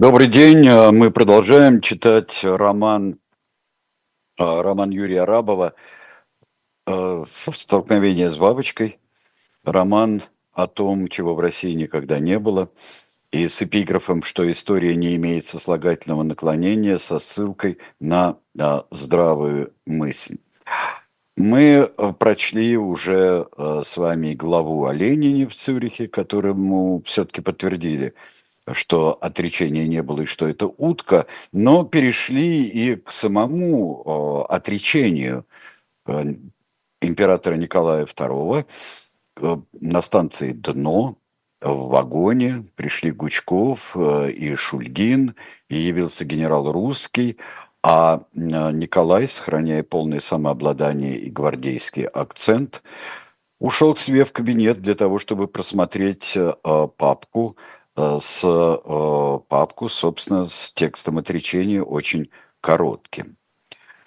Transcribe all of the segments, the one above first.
Добрый день. Мы продолжаем читать роман Юрия Арабова «Столкновение с бабочкой». Роман о том, чего в России никогда не было, и с эпиграфом, что история не имеет сослагательного наклонения, со ссылкой на здравую мысль. Мы прочли уже с вами главу о Ленине в Цюрихе, которому все-таки подтвердили, что отречения не было и что это утка, но перешли и к самому отречению императора Николая II на станции Дно. В вагоне пришли Гучков и Шульгин, и явился генерал Русский, а Николай, сохраняя полное самообладание и гвардейский акцент, ушел к себе в кабинет для того, чтобы просмотреть папку, собственно, с текстом отречения, очень коротким.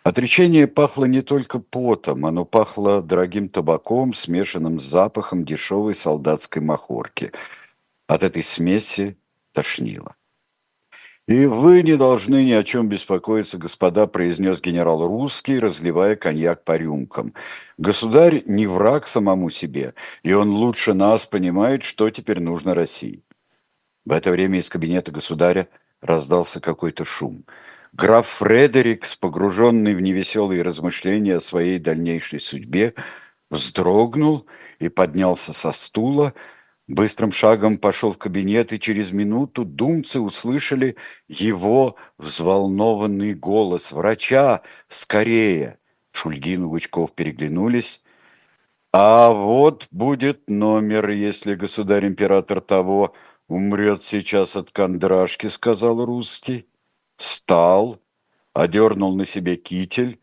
Отречение пахло не только потом, оно пахло дорогим табаком, смешанным с запахом дешевой солдатской махорки. От этой смеси тошнило. «И вы не должны ни о чем беспокоиться, господа», – произнес генерал Русский, разливая коньяк по рюмкам. «Государь не враг самому себе, и он лучше нас понимает, что теперь нужно России». В это время из кабинета государя раздался какой-то шум. Граф Фредерикс, погруженный в невеселые размышления о своей дальнейшей судьбе, вздрогнул и поднялся со стула, быстрым шагом пошел в кабинет, и через минуту думцы услышали его взволнованный голос: «Врача! Скорее!» Шульгин и Гучков переглянулись. «А вот будет номер, если государь-император того умрет сейчас от кондрашки», – сказал Русский. Встал, одернул на себе китель,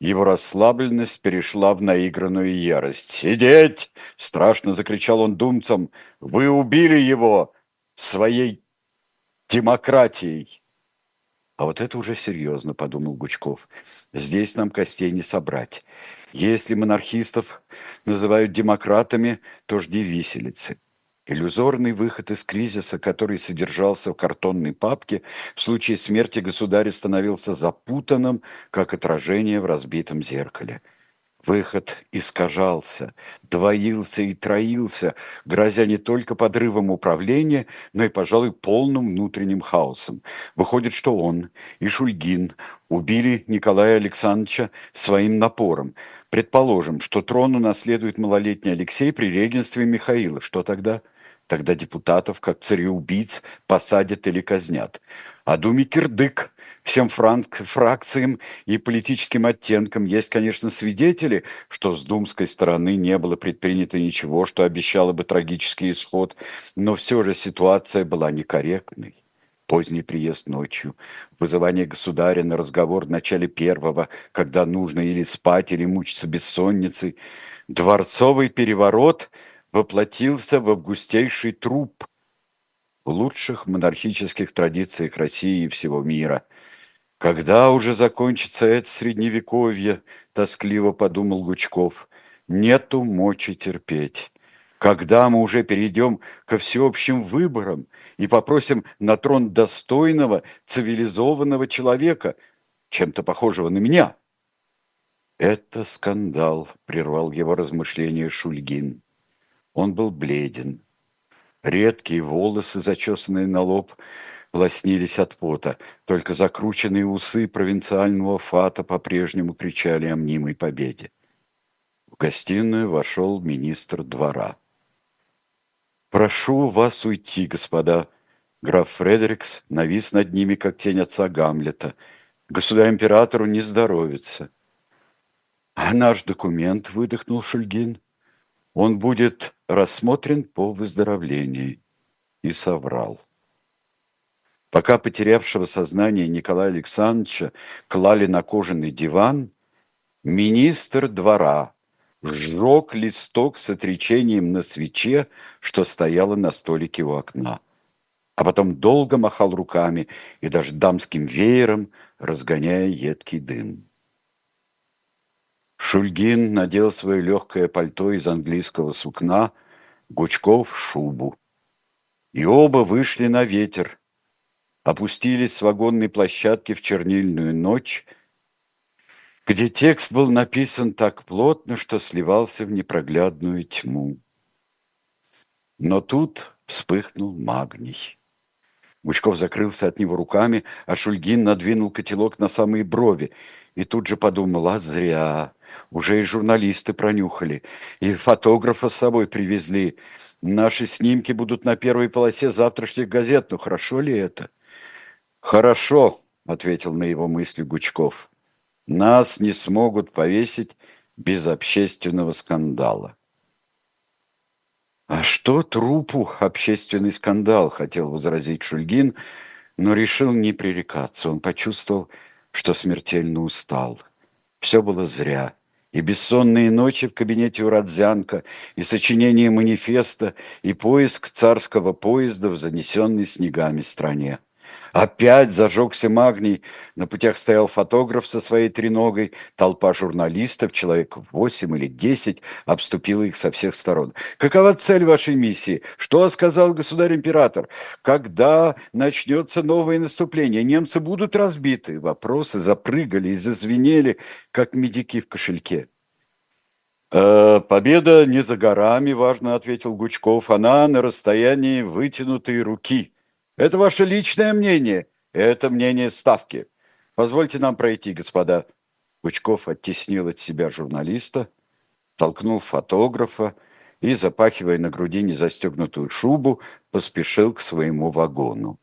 его расслабленность перешла в наигранную ярость. «Сидеть!» – страшно закричал он думцам. «Вы убили его своей демократией!» «А вот это уже серьезно», – подумал Гучков. «Здесь нам костей не собрать. Если монархистов называют демократами, то жди виселицы». Иллюзорный выход из кризиса, который содержался в картонной папке, в случае смерти государя становился запутанным, как отражение в разбитом зеркале. Выход искажался, двоился и троился, грозя не только подрывом управления, но и, пожалуй, полным внутренним хаосом. Выходит, что он и Шульгин убили Николая Александровича своим напором. Предположим, что трон унаследует малолетний Алексей при регенстве Михаила. Что тогда? Тогда депутатов, как цареубийц, посадят или казнят. А Думе кирдык, всем фракциям и политическим оттенкам. Есть, конечно, свидетели, что с думской стороны не было предпринято ничего, что обещало бы трагический исход, но все же ситуация была некорректной. Поздний приезд ночью, вызывание государя на разговор в начале первого, когда нужно или спать, или мучиться бессонницей. Дворцовый переворот – воплотился в августейший труп в лучших монархических традициях России и всего мира. «Когда уже закончится это средневековье?» – тоскливо подумал Гучков. «Нету мочи терпеть. Когда мы уже перейдем ко всеобщим выборам и попросим на трон достойного, цивилизованного человека, чем-то похожего на меня?» «Это скандал», – прервал его размышления Шульгин. Он был бледен. Редкие волосы, зачесанные на лоб, лоснились от пота. Только закрученные усы провинциального фата по-прежнему кричали о мнимой победе. В гостиную вошел министр двора. «Прошу вас уйти, господа». Граф Фредерикс навис над ними, как тень отца Гамлета. «Государю-императору не здоровится». «А наш документ», – выдохнул Шульгин. «Он будет рассмотрен по выздоровлении», и соврал. Пока потерявшего сознание Николая Александровича клали на кожаный диван, министр двора сжег листок с отречением на свече, что стояло на столике у окна, а потом долго махал руками и даже дамским веером, разгоняя едкий дым. Шульгин надел свое легкое пальто из английского сукна, Гучков – шубу. И оба вышли на ветер. опустились с вагонной площадки в чернильную ночь, где текст был написан так плотно, что сливался в непроглядную тьму. Но тут вспыхнул магний. Гучков закрылся от него руками, а Шульгин надвинул котелок на самые брови и тут же подумал: а зря, уже и журналисты пронюхали, и фотографа с собой привезли. Наши снимки будут на первой полосе завтрашних газет, ну хорошо ли это? «Хорошо», — ответил на его мысли Гучков, — «нас не смогут повесить без общественного скандала». «А что трупу общественный скандал?» — хотел возразить Шульгин, но решил не пререкаться. Он почувствовал, что смертельно устал. Все было зря. И бессонные ночи в кабинете у Родзянка, и сочинение манифеста, и поиск царского поезда в занесенной снегами стране. Опять зажегся магний. На путях стоял фотограф со своей треногой. Толпа журналистов, человек 8 или 10, обступила их со всех сторон. «Какова цель вашей миссии? Что сказал государь-император? Когда начнется новое наступление? Немцы будут разбиты?» Вопросы запрыгали и зазвенели, как медики в кошельке. «Победа не за горами, — важно ответил Гучков. — Она на расстоянии вытянутой руки. Это ваше личное мнение, это мнение ставки. Позвольте нам пройти, господа». Гучков оттеснил от себя журналиста, толкнул фотографа и, запахивая на груди незастегнутую шубу, поспешил к своему вагону.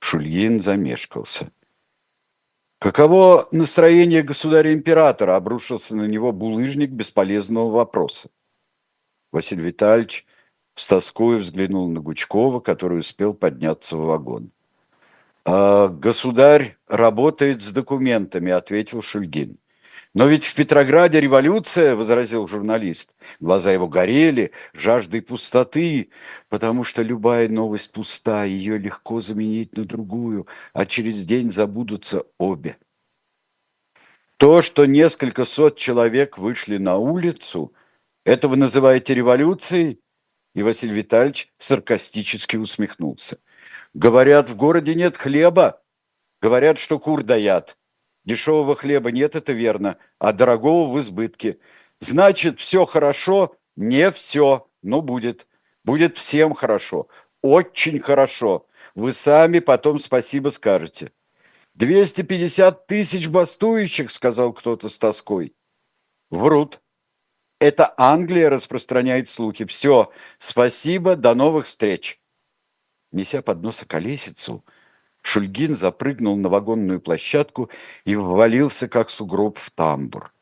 Шульгин замешкался. «Каково настроение государя-императора?» — обрушился на него булыжник бесполезного вопроса. Василий Витальевич с тоской взглянул на Гучкова, который успел подняться в вагон. «Государь работает с документами», — ответил Шульгин. «Но ведь в Петрограде революция», — возразил журналист. Глаза его горели жаждой пустоты, потому что любая новость пуста, ее легко заменить на другую, а через день забудутся обе. То, что несколько сот человек вышли на улицу, это вы называете революцией? И Василий Витальевич саркастически усмехнулся. «Говорят, в городе нет хлеба. Говорят, что кур доят. Дешевого хлеба нет, это верно, а дорогого в избытке. Значит, все хорошо? Не все, но будет. Будет всем хорошо. Очень хорошо. Вы сами потом спасибо скажете». «250 тысяч бастующих», — сказал кто-то с тоской. «Врут. Это Англия распространяет слухи. Все, спасибо, до новых встреч». Неся подноса колесицу, Шульгин запрыгнул на вагонную площадку и ввалился, как сугроб, в тамбур.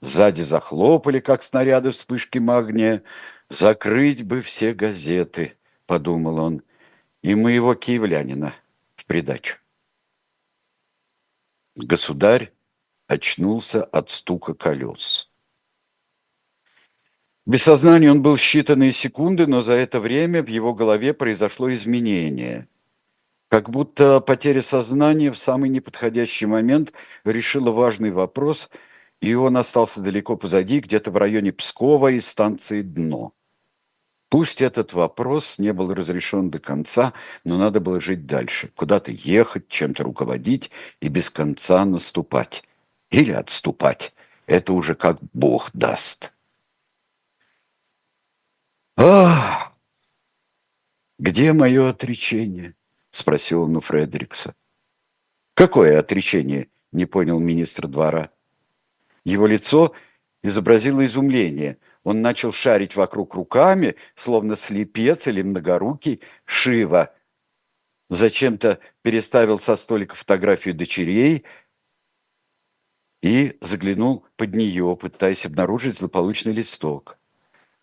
Сзади захлопали, как снаряды, вспышки магния. «Закрыть бы все газеты», — подумал он, — «и моего киевлянина в придачу». Государь очнулся от стука колес. Без сознания он был в считанные секунды, но за это время в его голове произошло изменение. Как будто потеря сознания в самый неподходящий момент решила важный вопрос, и он остался далеко позади, где-то в районе Пскова и станции «Дно». Пусть этот вопрос не был разрешен до конца, но надо было жить дальше, куда-то ехать, чем-то руководить и без конца наступать. Или отступать. Это уже как Бог даст. «Ах! Где мое отречение?» – спросил он у Фредерикса. «Какое отречение?» – не понял министр двора. Его лицо изобразило изумление. Он начал шарить вокруг руками, словно слепец или многорукий Шива. Зачем-то переставил со столика фотографию дочерей и заглянул под нее, пытаясь обнаружить злополучный листок.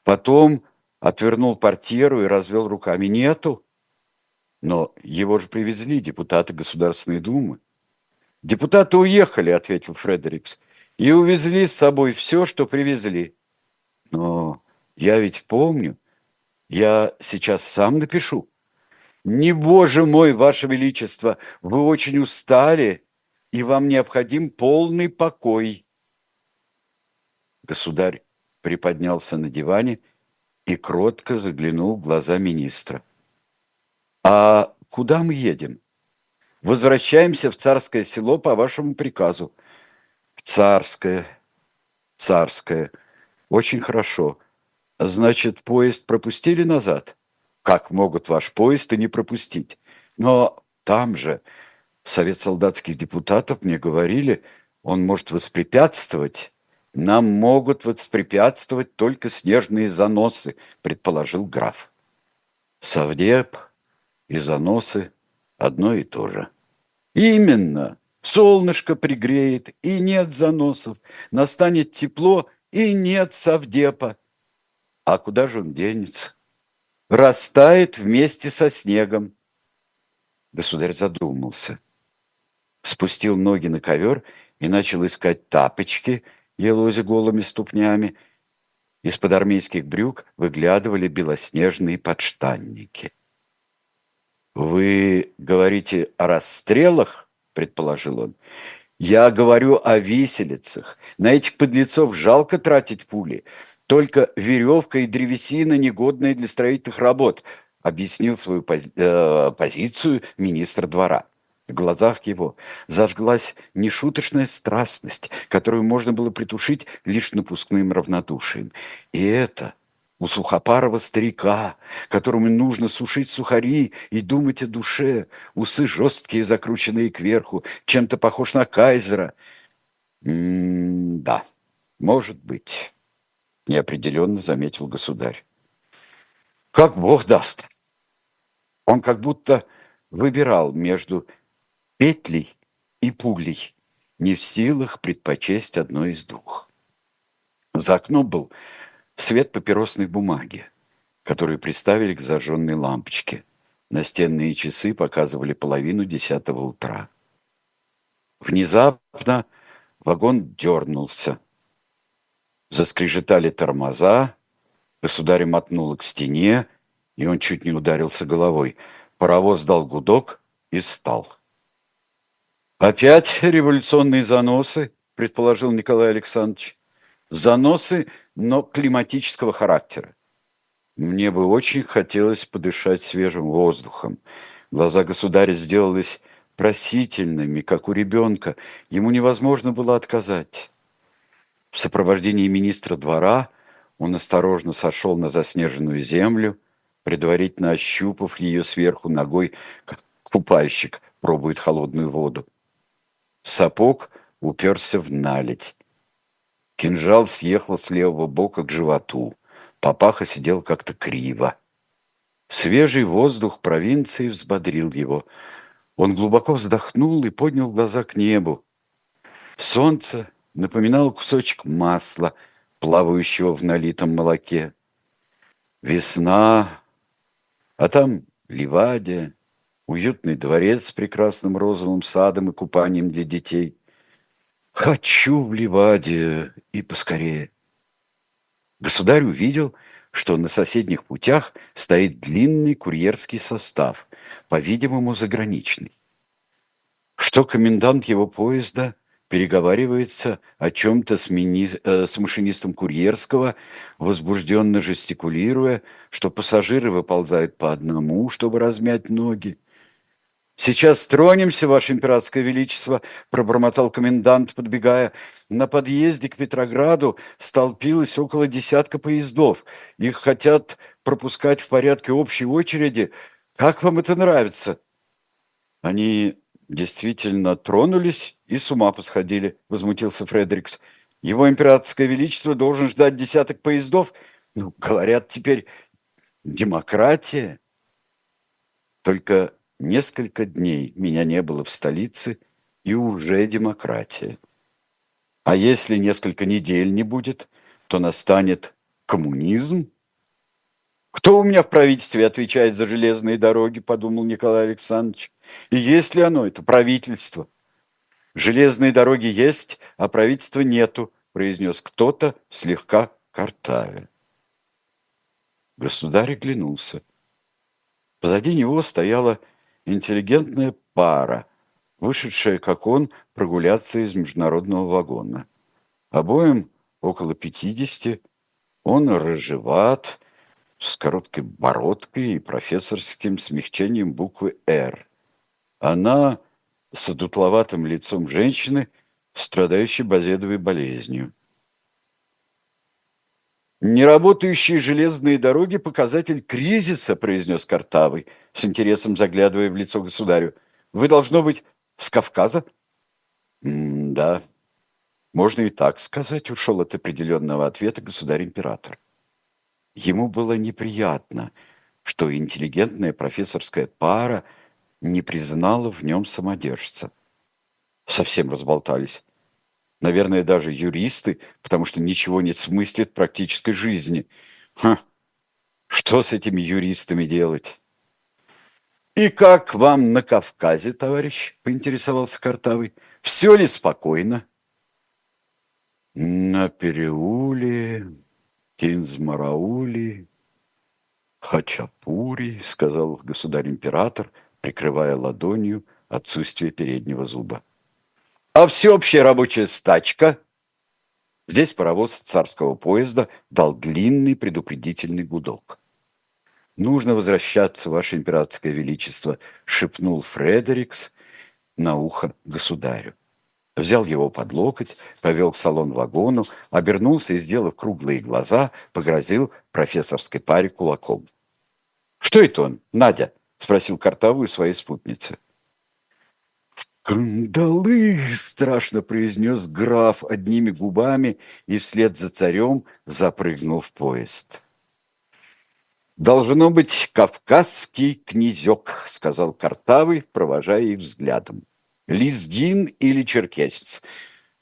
Потом отвернул портьеру и развел руками. «Нету». «Но его же привезли депутаты Государственной Думы». «Депутаты уехали», — ответил Фредерикс, — «и увезли с собой все, что привезли». «Но я ведь помню. Я сейчас сам напишу». «Не, боже мой, ваше величество, вы очень устали, и вам необходим полный покой». Государь приподнялся на диване и кротко заглянул в глаза министра. «А куда мы едем?» Возвращаемся в Царское село по вашему приказу. В Царское. Царское. Очень хорошо. Значит, поезд пропустили назад? Как могут ваш поезд и не пропустить? Но там же Совет солдатских депутатов, мне говорили, он может воспрепятствовать. Нам могут воспрепятствовать только снежные заносы, предположил граф. Совдеп и заносы одно и то же. Именно. Солнышко пригреет, и нет заносов. Настанет тепло, и нет совдепа. А куда же он денется? Растает вместе со снегом. Государь задумался. Спустил ноги на ковер и начал искать тапочки, елозя голыми ступнями. Из-под армейских брюк выглядывали белоснежные подштанники. «Вы говорите о расстрелах?» – предположил он. «Я говорю о виселицах. На этих подлецов жалко тратить пули». «Только веревка и древесина, негодные для строительных работ», – объяснил свою позицию министр двора. В глазах его зажглась нешуточная страстность, которую можно было притушить лишь напускным равнодушием. И это у сухопарого старика, которому нужно сушить сухари и думать о душе, усы жесткие, закрученные кверху, чем-то похож на кайзера. «Да, может быть». Неопределенно заметил государь. Как Бог даст. Он как будто выбирал между петлей и пулей, не в силах предпочесть одно из двух. За окном был свет папиросной бумаги, которую приставили к зажженной лампочке. Настенные часы показывали 9:30 утра. Внезапно вагон дернулся. Заскрежетали тормоза, государь мотнуло к стене, и он чуть не ударился головой. Паровоз дал гудок и встал. «Опять революционные заносы», – предположил Николай Александрович. «Заносы, но климатического характера. Мне бы очень хотелось подышать свежим воздухом». Глаза государя сделались просительными, как у ребенка. Ему невозможно было отказать. В сопровождении министра двора он осторожно сошел на заснеженную землю, предварительно ощупав ее сверху ногой, как купальщик пробует холодную воду. Сапог уперся в наледь. Кинжал съехал с левого бока к животу. Папаха сидел как-то криво. Свежий воздух провинции взбодрил его. Он глубоко вздохнул и поднял глаза к небу. Солнце напоминал кусочек масла, плавающего в налитом молоке. Весна, а там Ливадия, уютный дворец с прекрасным розовым садом и купанием для детей. Хочу в Ливадию и поскорее. Государь увидел, что на соседних путях стоит длинный курьерский состав, по-видимому, заграничный. Что комендант его поезда переговаривается о чем-то с машинистом курьерского, возбужденно жестикулируя, что пассажиры выползают по одному, чтобы размять ноги. «Сейчас тронемся, Ваше Императорское Величество», – пробормотал комендант, подбегая. «На подъезде к Петрограду столпилось около 10 поездов. Их хотят пропускать в порядке общей очереди. Как вам это нравится?» «Они действительно тронулись и с ума посходили», – возмутился Фредерикс. «Его Императорское Величество должен ждать 10 поездов? Ну, говорят, теперь демократия». Только несколько дней меня не было в столице, и уже демократия. А если несколько недель не будет, то настанет коммунизм? «Кто у меня в правительстве отвечает за железные дороги?» – подумал Николай Александрович. И есть ли оно, это правительство? «Железные дороги есть, а правительства нету», – произнес кто-то, слегка картавя. Государь оглянулся. Позади него стояла интеллигентная пара, вышедшая, как он, прогуляться из международного вагона. Обоим около 50, он рыжеват, с короткой бородкой и профессорским смягчением буквы «Р». Она с одутловатым лицом женщины, страдающей базедовой болезнью. «Неработающие железные дороги – показатель кризиса», – произнес Картавый, с интересом заглядывая в лицо государю. «Вы, должно быть, с Кавказа?» «Да, можно и так сказать», – ушел от определенного ответа государь-император. Ему было неприятно, что интеллигентная профессорская пара не признала в нем самодержца. Совсем разболтались. Наверное, даже юристы, потому что ничего не смыслят в практической жизни. Ха, что с этими юристами делать? «И как вам на Кавказе, товарищ?» – поинтересовался Картавый. «Все ли спокойно?» «На Переуле, Кинзмараули, Хачапури», – сказал государь-император, прикрывая ладонью отсутствие переднего зуба. «А всеобщая рабочая стачка?» Здесь паровоз царского поезда дал длинный предупредительный гудок. «Нужно возвращаться, Ваше Императорское Величество», – шепнул Фредерикс на ухо государю. Взял его под локоть, повел в салон вагону, обернулся и, сделав круглые глаза, погрозил профессорской паре кулаком. «Что это он, Надя?» – спросил Картавую своей спутницы. «Кандалы!» – страшно произнес граф одними губами и вслед за царем запрыгнул в поезд. «Должно быть кавказский князек», – сказал Картавый, провожая их взглядом. «Лезгин или черкесец?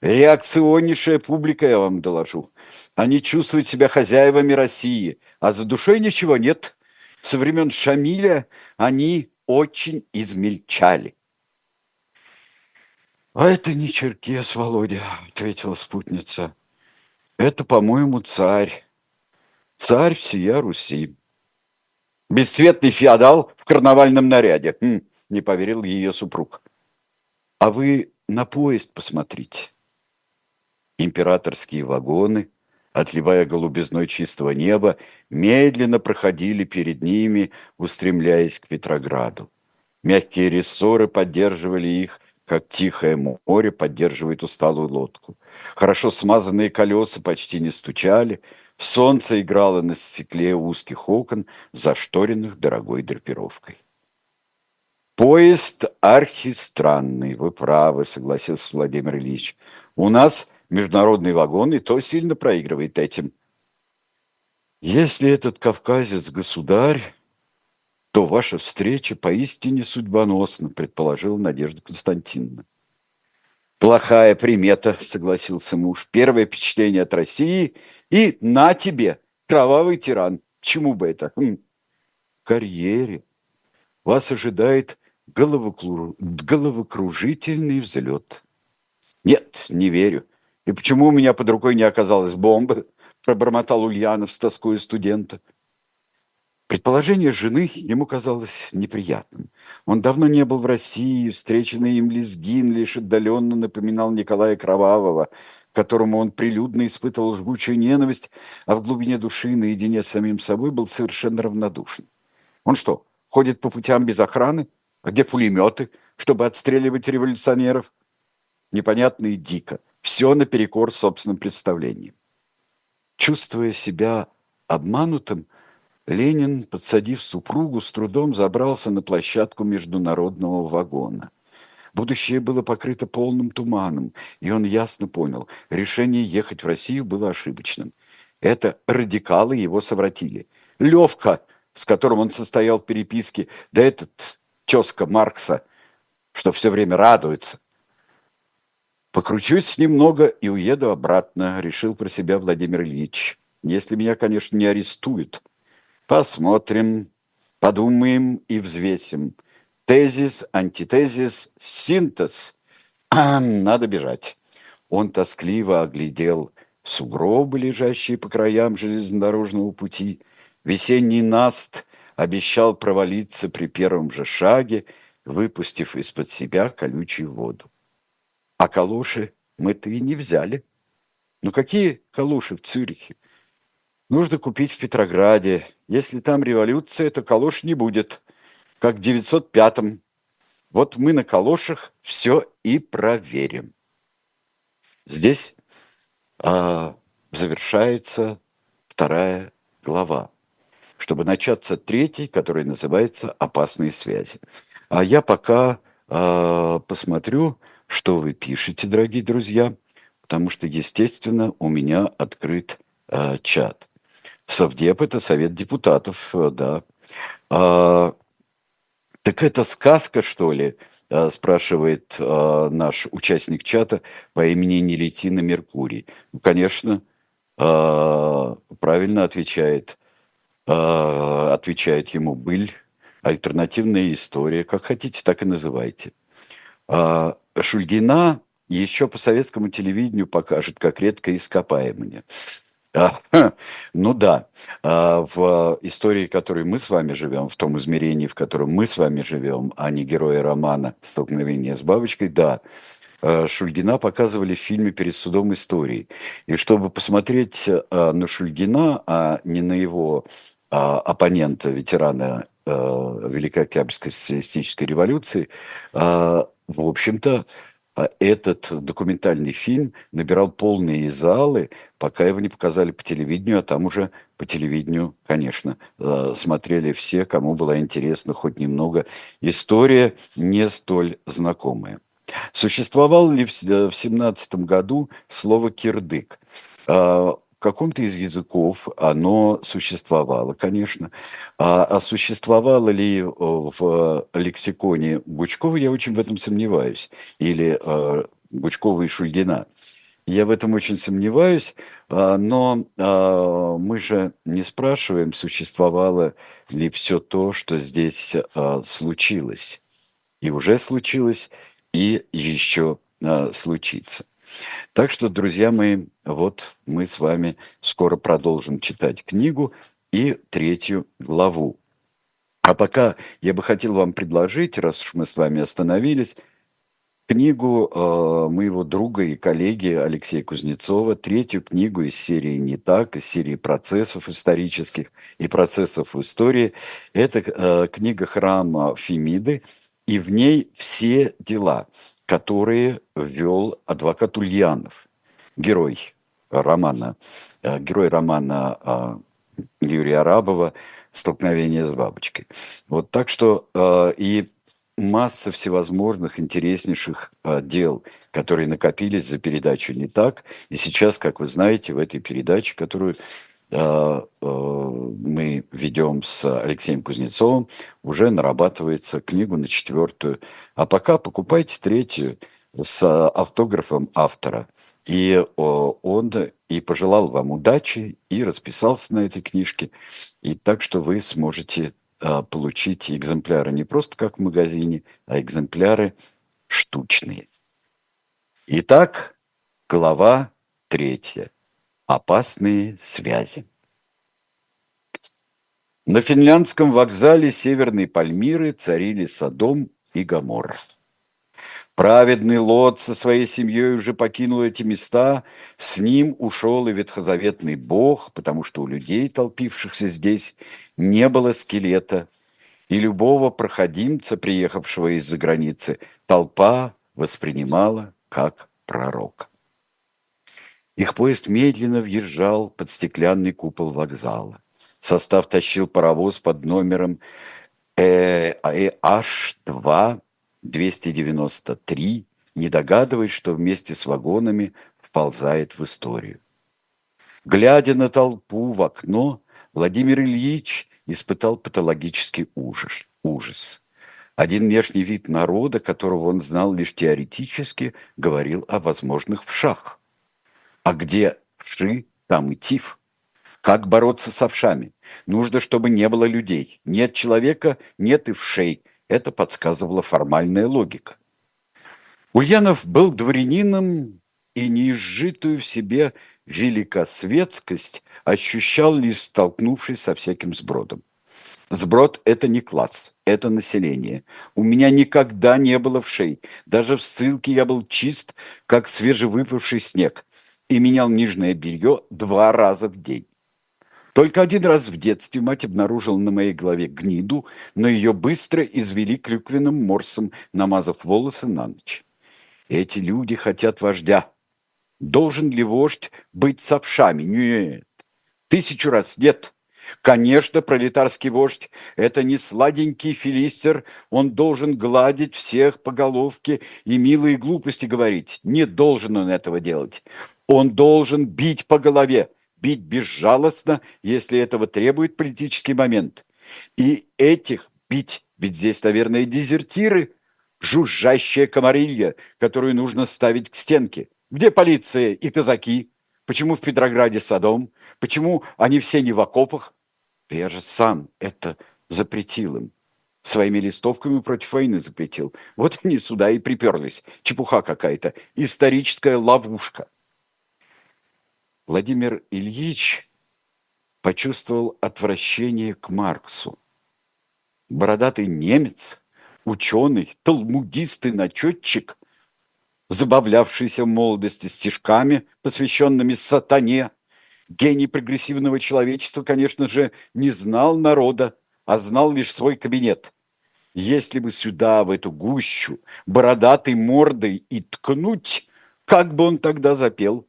Реакционнейшая публика, я вам доложу. Они чувствуют себя хозяевами России, а за душой ничего нет. Со времен Шамиля они очень измельчали». «А это не черкес, Володя», – ответила спутница. «Это, по-моему, царь. Царь всея Руси». «Бесцветный феодал в карнавальном наряде», – не поверил ее супруг. «А вы на поезд посмотрите». Императорские вагоны, отливая голубизной чистого неба, медленно проходили перед ними, устремляясь к Петрограду. Мягкие рессоры поддерживали их, как тихое море поддерживает усталую лодку. Хорошо смазанные колеса почти не стучали, солнце играло на стекле узких окон, зашторенных дорогой драпировкой. «Поезд архистранный, вы правы», — согласился Владимир Ильич. «У нас международный вагон, и то сильно проигрывает этим». «Если этот кавказец государь, то ваша встреча поистине судьбоносна», – предположила Надежда Константиновна. «Плохая примета», – согласился муж. «Первое впечатление от России, и на тебе, кровавый тиран. Чему бы это?» «В карьере вас ожидает головокружительный взлет». «Нет, не верю. И почему у меня под рукой не оказалось бомбы?» – пробормотал Ульянов с тоской студента. Предположение жены ему казалось неприятным. Он давно не был в России, встреченный им лезгин лишь отдаленно напоминал Николая Кровавого, которому он прилюдно испытывал жгучую ненависть, а в глубине души наедине с самим собой был совершенно равнодушен. Он что, ходит по путям без охраны? А где пулеметы, чтобы отстреливать революционеров? Непонятно и дико. Все наперекор собственным представлениям. Чувствуя себя обманутым, Ленин, подсадив супругу, с трудом забрался на площадку международного вагона. Будущее было покрыто полным туманом, и он ясно понял, решение ехать в Россию было ошибочным. Это радикалы его совратили. Лёвка, с которым он состоял в переписке, да этот тезка Маркса, что все время радуется. «Покручусь немного и уеду обратно», – решил про себя Владимир Ильич. «Если меня, конечно, не арестуют. Посмотрим, подумаем и взвесим. Тезис, антитезис, синтез. Надо бежать». Он тоскливо оглядел сугробы, лежащие по краям железнодорожного пути. Весенний наст обещал провалиться при первом же шаге, выпустив из-под себя колючую воду. «А калоши мы-то и не взяли. Ну какие калоши в Цюрихе? Нужно купить в Петрограде. Если там революция, то калош не будет, как в 905-м. Вот мы на калошах все и проверим. Здесь завершается вторая глава, чтобы начаться третий, который называется «Опасные связи». А я пока посмотрю, что вы пишете, дорогие друзья, потому что, естественно, у меня открыт чат. Совдеп – это Совет депутатов, да. Так это сказка, что ли? Спрашивает наш участник чата по имени «Не лети на Меркурий». Ну, конечно, правильно отвечает, отвечает ему «Быль», альтернативная история, как хотите, так и называйте. Шульгина еще по советскому телевидению покажет, как редко ископаемое. Ну да, в истории, в которой мы с вами живем, в том измерении, в котором мы с вами живем, а не герои романа «Столкновение с бабочкой», да, Шульгина показывали в фильме «Перед судом истории». И чтобы посмотреть на Шульгина, а не на его оппонента, ветерана Великой Октябрьской социалистической революции, в общем-то, этот документальный фильм набирал полные залы, пока его не показали по телевидению, а там уже по телевидению, конечно, смотрели все, кому была интересна хоть немного история, не столь знакомая. Существовало ли в 1917 году слово «кирдык»? В каком-то из языков оно существовало, конечно. А существовало ли в лексиконе Гучкова, я очень в этом сомневаюсь, или Гучкова и Шульгина. Я в этом очень сомневаюсь, но мы же не спрашиваем, существовало ли все то, что здесь случилось. И уже случилось, и еще случится. Так что, друзья мои, вот мы с вами скоро продолжим читать книгу и третью главу. А пока я бы хотел вам предложить, раз уж мы с вами остановились, книгу моего друга и коллеги Алексея Кузнецова, третью книгу из серии «Не так», из серии процессов исторических и процессов в истории. Это книга «Храма Фемиды», и в ней все дела, которые ввел адвокат Ульянов, герой романа Юрия Арабова «Столкновение с бабочкой». Вот так что и масса всевозможных интереснейших дел, которые накопились за передачу «Не так». И сейчас, как вы знаете, в этой передаче, которую мы ведем с Алексеем Кузнецовым, уже нарабатывается книгу на четвертую. А пока покупайте третью с автографом автора. И он и пожелал вам удачи, и расписался на этой книжке. И так что вы сможете получить экземпляры не просто как в магазине, а экземпляры штучные. Итак, глава третья. Опасные связи. На финляндском вокзале Северной Пальмиры царили Содом и Гоморра. Праведный Лот со своей семьей уже покинул эти места, с ним ушел и ветхозаветный бог, потому что у людей, толпившихся здесь, не было скелета, и любого проходимца, приехавшего из-за границы, толпа воспринимала как пророка. Их поезд медленно въезжал под стеклянный купол вокзала. Состав тащил паровоз под номером H2-293, не догадываясь, что вместе с вагонами вползает в историю. Глядя на толпу в окно, Владимир Ильич испытал патологический ужас. Один внешний вид народа, которого он знал лишь теоретически, говорил о возможных вшах. А где вши, там и тиф. Как бороться со вшами? Нужно, чтобы не было людей. Нет человека, нет и вшей. Это подсказывала формальная логика. Ульянов был дворянином и неизжитую в себе великосветскость ощущал, лишь столкнувшись со всяким сбродом. Сброд – это не класс, это население. У меня никогда не было вшей. Даже в ссылке я был чист, как свежевыпавший снег. И менял нижнее белье 2 раза в день. Только один раз в детстве мать обнаружила на моей голове гниду, но ее быстро извели клюквенным морсом, намазав волосы на ночь. Эти люди хотят вождя. Должен ли вождь быть с овшами? Нет. 1000 раз нет. Конечно, пролетарский вождь – это не сладенький филистер, он должен гладить всех по головке и милые глупости говорить. Не должен он этого делать. Он должен бить по голове, бить безжалостно, если этого требует политический момент. И этих бить, ведь здесь, наверное, дезертиры, жужжащая комарилья, которую нужно ставить к стенке. Где полиция и казаки? Почему в Петрограде Содом? Почему они все не в окопах? Я же сам это запретил им. Своими листовками против войны запретил. Вот они сюда и приперлись. Чепуха какая-то. Историческая ловушка. Владимир Ильич почувствовал отвращение к Марксу. Бородатый немец, ученый, талмудист и начетчик, забавлявшийся в молодости стишками, посвященными сатане, гений прогрессивного человечества, конечно же, не знал народа, а знал лишь свой кабинет. Если бы сюда, в эту гущу, бородатой мордой и ткнуть, как бы он тогда запел?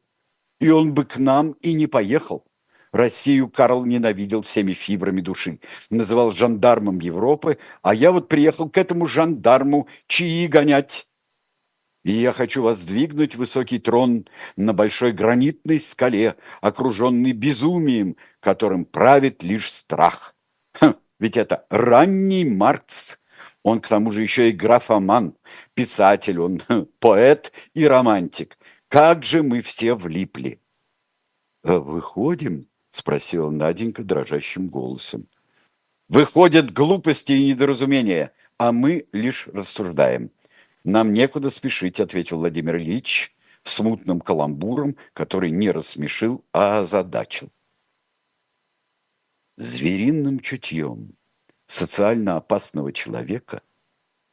И он бы к нам и не поехал. Россию Карл ненавидел всеми фибрами души, называл жандармом Европы, а я вот приехал к этому жандарму чаи гонять. И я хочу воздвигнуть высокий трон на большой гранитной скале, окруженный безумием, которым правит лишь страх. Ха, ведь это ранний Маркс. Он, к тому же, еще и графоман, писатель, он поэт и романтик. Как же мы все влипли! «Выходим?» – спросила Наденька дрожащим голосом. «Выходят глупости и недоразумения, а мы лишь рассуждаем. Нам некуда спешить», – ответил Владимир Ильич смутным каламбуром, который не рассмешил, а озадачил. Звериным чутьем социально опасного человека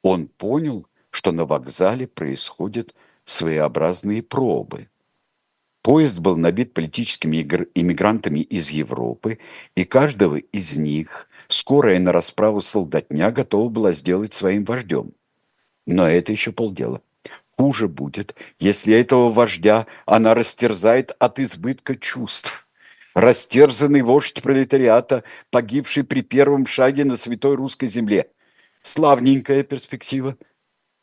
он понял, что на вокзале происходят своеобразные пробы. Поезд был набит политическими иммигрантами из Европы, и каждого из них скорая на расправу солдатня готова была сделать своим вождем. Но это еще полдела. Хуже будет, если этого вождя она растерзает от избытка чувств. Растерзанный вождь пролетариата, погибший при первом шаге на святой русской земле. Славненькая перспектива.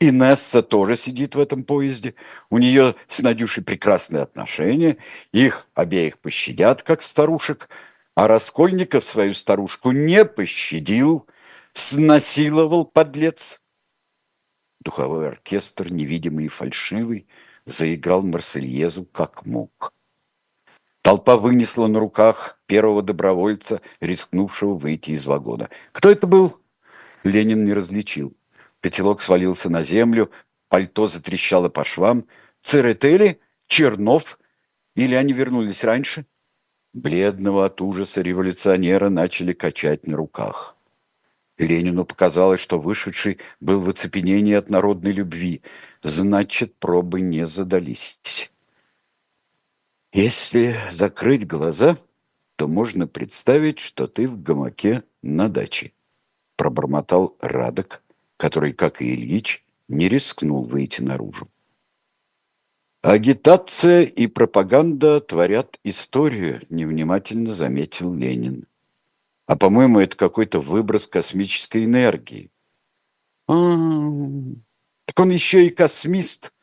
Инесса тоже сидит в этом поезде. У нее с Надюшей прекрасные отношения. Их обеих пощадят, как старушек. А Раскольников свою старушку не пощадил. Снасиловал, подлец. Духовой оркестр, невидимый и фальшивый, заиграл Марсельезу как мог. Толпа вынесла на руках первого добровольца, рискнувшего выйти из вагона. Кто это был? Ленин не различил. Котелок свалился на землю, пальто затрещало по швам. Церетели? Чернов? Или они вернулись раньше? Бледного от ужаса революционера начали качать на руках. Ленину показалось, что вышедший был в оцепенении от народной любви. Значит, пробы не задались. Если закрыть глаза, то можно представить, что ты в гамаке на даче, пробормотал Радек, который, как и Ильич, не рискнул выйти наружу. Агитация и пропаганда творят историю, невнимательно заметил Ленин. А, по-моему, это какой-то выброс космической энергии. Так он еще и космист.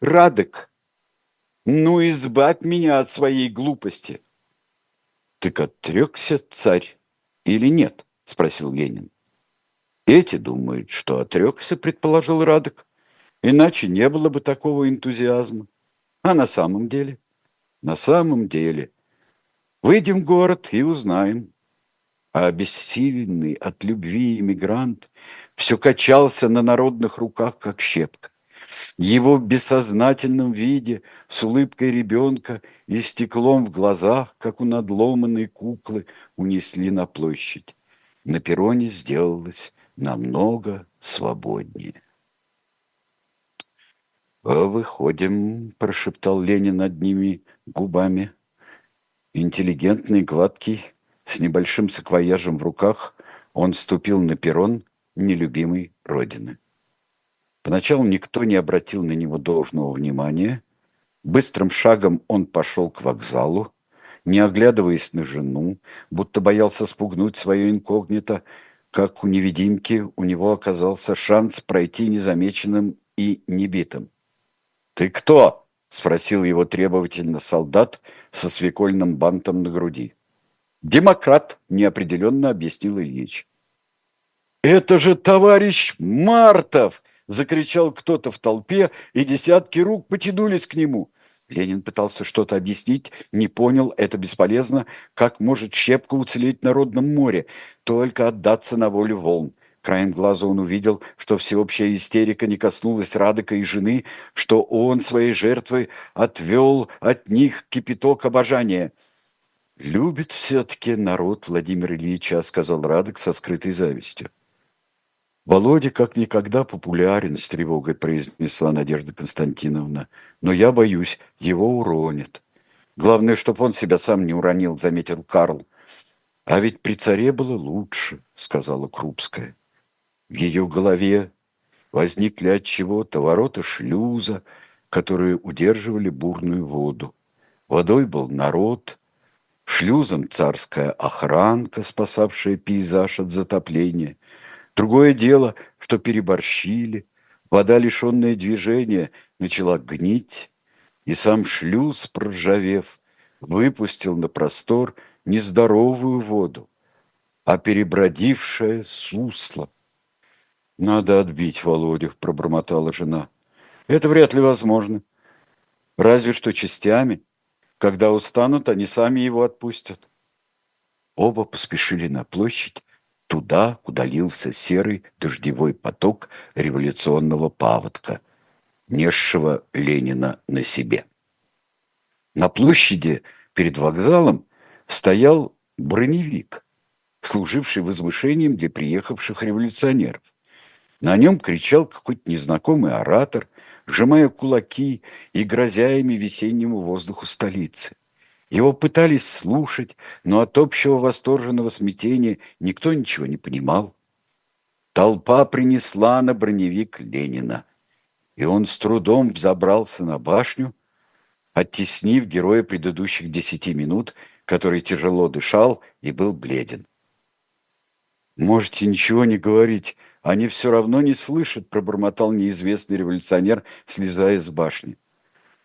Радек, ну избавь меня от своей глупости. Так отрекся царь или нет? Спросил Ленин. Эти думают, что отрекся, предположил Радек, иначе не было бы такого энтузиазма. А на самом деле? На самом деле. Выйдем в город и узнаем. А обессиленный от любви эмигрант все качался на народных руках, как щепка. Его в бессознательном виде, с улыбкой ребенка и стеклом в глазах, как у надломанной куклы, унесли на площадь. На перроне сделалось намного свободнее. «Выходим», – прошептал Ленин одними губами. Интеллигентный, гладкий, С небольшим саквояжем в руках он вступил на перрон нелюбимой родины. Поначалу никто не обратил на него должного внимания. Быстрым шагом он пошел к вокзалу, не оглядываясь на жену, будто боялся спугнуть свое инкогнито, как у невидимки у него оказался шанс пройти незамеченным и небитым. «Ты кто?» – спросил его требовательно солдат со свекольным бантом на груди. «Демократ», – неопределенно объяснил Ильич. «Это же товарищ Мартов!» – закричал кто-то в толпе, и десятки рук потянулись к нему. Ленин пытался что-то объяснить, не понял, это бесполезно, как может щепка уцелеть в народном море, только отдаться на волю волн. Краем глаза он увидел, что всеобщая истерика не коснулась Радека и жены, что он своей жертвой отвел от них кипяток обожания. «Любит все-таки народ Владимира Ильича», — сказал Радек со скрытой завистью. «Володя как никогда популярен», — с тревогой произнесла Надежда Константиновна. «Но я боюсь, его уронит». «Главное, чтоб он себя сам не уронил», — заметил Карл. «А ведь при царе было лучше», — сказала Крупская. В ее голове возникли от чего-то ворота шлюза, которые удерживали бурную воду. Водой был народ, шлюзом царская охранка, спасавшая пейзаж от затопления. Другое дело, что переборщили, вода, лишенная движения, начала гнить, и сам шлюз, проржавев, выпустил на простор нездоровую воду, а перебродившее сусло. «Надо отбить Володю», – пробормотала жена. «Это вряд ли возможно. Разве что частями. Когда устанут, они сами его отпустят». Оба поспешили на площадь, туда, куда лился серый дождевой поток революционного паводка, несшего Ленина на себе. На площади перед вокзалом стоял броневик, служивший возвышением для приехавших революционеров. На нем кричал какой-то незнакомый оратор, сжимая кулаки и грозя ими весеннему воздуху столицы. Его пытались слушать, но от общего восторженного смятения никто ничего не понимал. Толпа принесла на броневик Ленина, и он с трудом взобрался на башню, оттеснив героя предыдущих 10 минут, который тяжело дышал и был бледен. «Можете ничего не говорить, они все равно не слышат», – пробормотал неизвестный революционер, слезая с башни.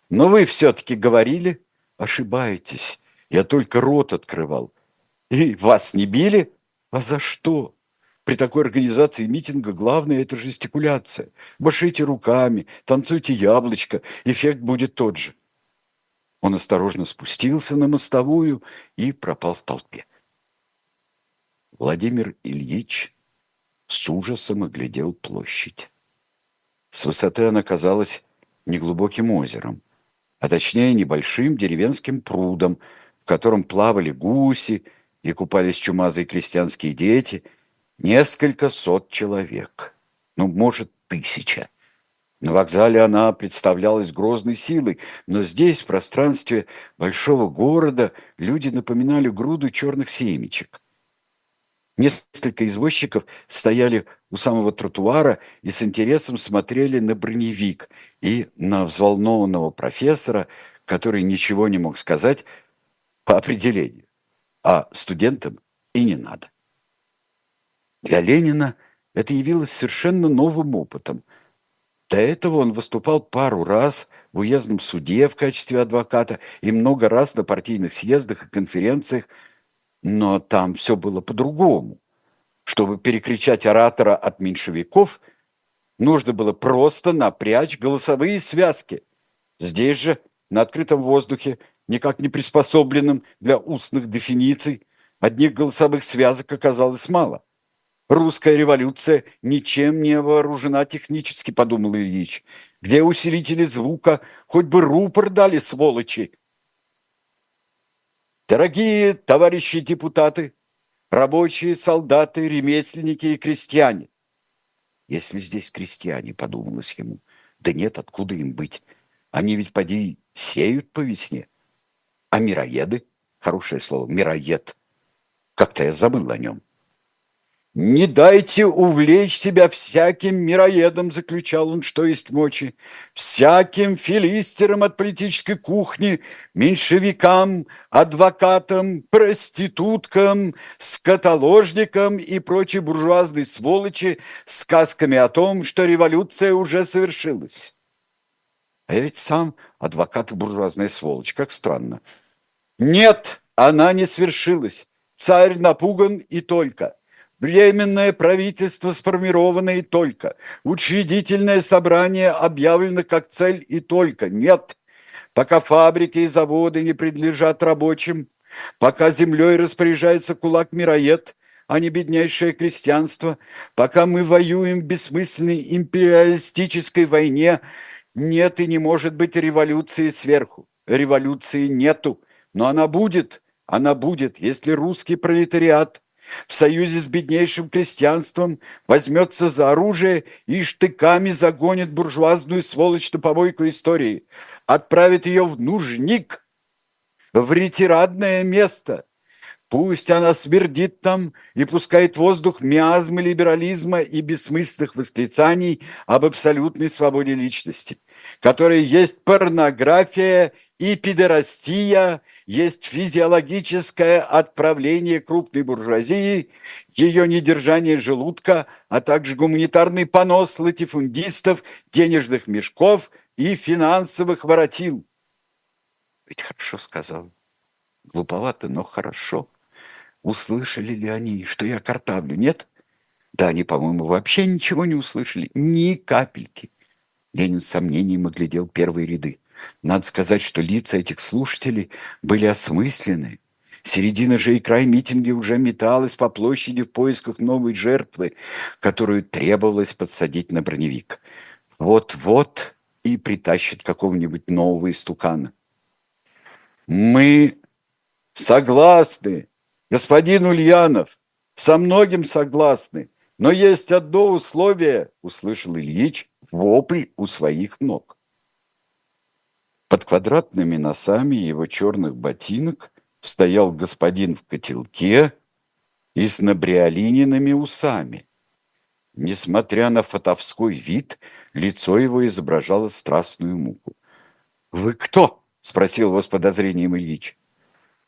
«Но вы все-таки говорили». «Ошибаетесь. Я только рот открывал». «И вас не били? А за что? При такой организации митинга главное – это жестикуляция. Машите руками, танцуйте яблочко, эффект будет тот же». Он осторожно спустился на мостовую и пропал в толпе. Владимир Ильич с ужасом оглядел площадь. С высоты она казалась неглубоким озером, а точнее небольшим деревенским прудом, в котором плавали гуси и купались чумазые крестьянские дети, несколько сот человек, ну, может, 1000. На вокзале она представлялась грозной силой, но здесь, в пространстве большого города, люди напоминали груду черных семечек. Несколько извозчиков стояли у самого тротуара и с интересом смотрели на броневик и на взволнованного профессора, который ничего не мог сказать по определению, а студентам и не надо. Для Ленина это явилось совершенно новым опытом. До этого он выступал пару раз в уездном суде в качестве адвоката и много раз на партийных съездах и конференциях, но там все было по-другому. Чтобы перекричать оратора от меньшевиков, нужно было просто напрячь голосовые связки. Здесь же, на открытом воздухе, никак не приспособленным для устных дефиниций, одних голосовых связок оказалось мало. «Русская революция ничем не вооружена технически», — подумал Ильич. «Где усилители звука? Хоть бы рупор дали, сволочи!» «Дорогие товарищи депутаты, рабочие, солдаты, ремесленники и крестьяне!» «Если здесь крестьяне», — подумалось ему, — «да нет, откуда им быть? Они ведь, поди, сеют по весне. А мироеды?» Хорошее слово, мироед. Как-то я забыл о нем. «Не дайте увлечь себя всяким мироедом», – заключал он, что есть мочи, «всяким филистерам от политической кухни, меньшевикам, адвокатам, проституткам, скотоложникам и прочей буржуазной сволочи сказками о том, что революция уже совершилась». А я ведь сам адвокат и буржуазная сволочь, как странно. «Нет, она не свершилась. Царь напуган и только». Временное правительство сформировано и только. Учредительное собрание объявлено как цель и только. Нет, пока фабрики и заводы не принадлежат рабочим, пока землей распоряжается кулак-мироед, а не беднейшее крестьянство, пока мы воюем в бессмысленной империалистической войне, нет и не может быть революции сверху. Революции нету, но она будет, если русский пролетариат в союзе с беднейшим крестьянством возьмется за оружие и штыками загонит буржуазную сволочь на помойку истории, отправит ее в нужник, в ретирадное место. Пусть она смердит там и пускает в воздух миазмы либерализма и бессмысленных восклицаний об абсолютной свободе личности, которые есть порнография и пидорастия, есть физиологическое отправление крупной буржуазии, ее недержание желудка, а также гуманитарный понос латифундистов, денежных мешков и финансовых воротил. Ведь хорошо сказал. Глуповато, но хорошо. Услышали ли они, что я картавлю? Нет? Да они, по-моему, вообще ничего не услышали. Ни капельки. Ленин с сомнением оглядел первые ряды. Надо сказать, что лица этих слушателей были осмыслены. Середина же и край митинга уже металась по площади в поисках новой жертвы, которую требовалось подсадить на броневик. Вот-вот и притащит какого-нибудь нового истукана. Мы согласны, господин Ульянов, со многим согласны, но есть одно условие, услышал Ильич вопль у своих ног. Под квадратными носами его черных ботинок стоял господин в котелке и с набриолиниными усами. Несмотря на фатовской вид, лицо его изображало страстную муку. «Вы кто?» – спросил его с подозрением Ильич.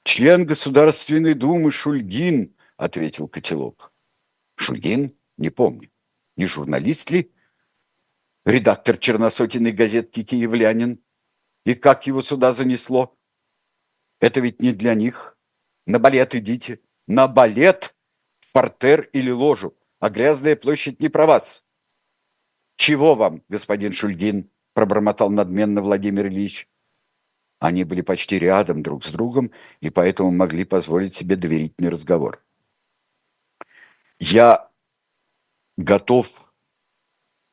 «Член Государственной Думы Шульгин», – ответил котелок. «Шульгин? Не помню. Не журналист ли? Редактор черносотенной газетки «Киевлянин». И как его сюда занесло? Это ведь не для них. На балет идите. На балет, в партер или ложу. А грязная площадь не про вас. Чего вам, господин Шульгин? Пробормотал надменно Владимир Ильич. Они были почти рядом друг с другом и поэтому могли позволить себе доверительный разговор. Я готов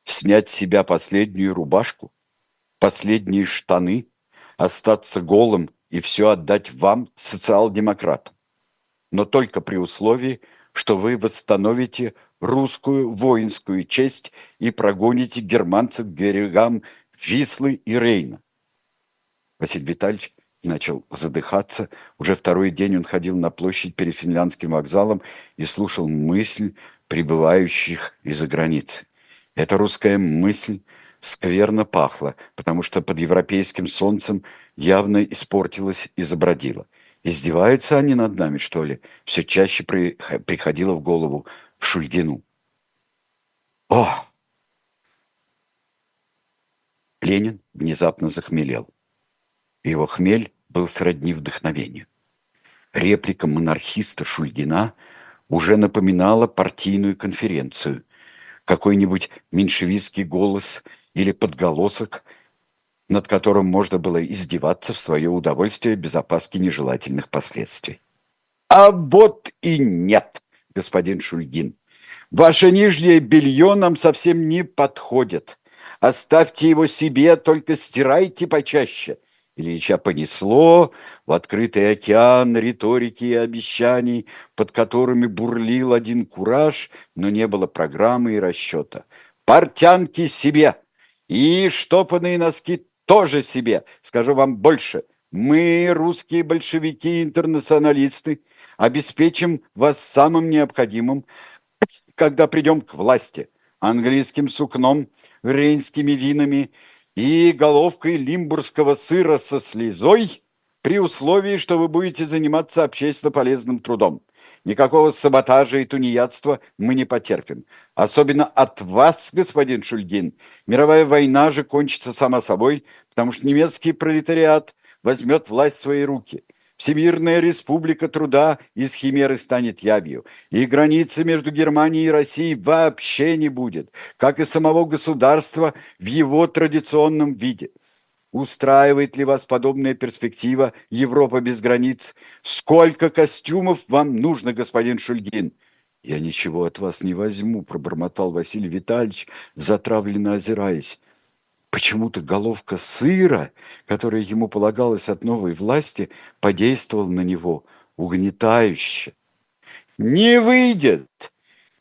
снять с себя последнюю рубашку, последние штаны, остаться голым и все отдать вам, социал-демократам. Но только при условии, что вы восстановите русскую воинскую честь и прогоните германцев к берегам Вислы и Рейна. Василий Витальевич начал задыхаться. Уже второй день он ходил на площадь перед Финляндским вокзалом и слушал мысль прибывающих из-за границы. Эта русская мысль скверно пахло, потому что под европейским солнцем явно испортилось и забродило. Издеваются они над нами, что ли? Все чаще приходило в голову Шульгину. О! Ленин внезапно захмелел. Его хмель был сродни вдохновению. Реплика монархиста Шульгина уже напоминала партийную конференцию. Какой-нибудь меньшевистский голос или подголосок, над которым можно было издеваться в свое удовольствие без опаски нежелательных последствий. А вот и нет, господин Шульгин. Ваше нижнее белье нам совсем не подходит. Оставьте его себе, только стирайте почаще. Ильича понесло в открытый океан риторики и обещаний, под которыми бурлил один кураж, но не было программы и расчета. Портянки себе! И штопанные носки тоже себе. Скажу вам больше. Мы, русские большевики-интернационалисты, обеспечим вас самым необходимым, когда придем к власти, английским сукном, рейнскими винами и головкой лимбургского сыра со слезой, при условии, что вы будете заниматься общественно полезным трудом. Никакого саботажа и тунеядства мы не потерпим. Особенно от вас, господин Шульгин. Мировая война же кончится сама собой, потому что немецкий пролетариат возьмет власть в свои руки. Всемирная республика труда из химеры станет явью. И границы между Германией и Россией вообще не будет, как и самого государства в его традиционном виде. Устраивает ли вас подобная перспектива Европа без границ? Сколько костюмов вам нужно, господин Шульгин? Я ничего от вас не возьму, пробормотал Василий Витальевич, затравленно озираясь. Почему-то головка сыра, которая ему полагалась от новой власти, подействовала на него угнетающе. Не выйдет!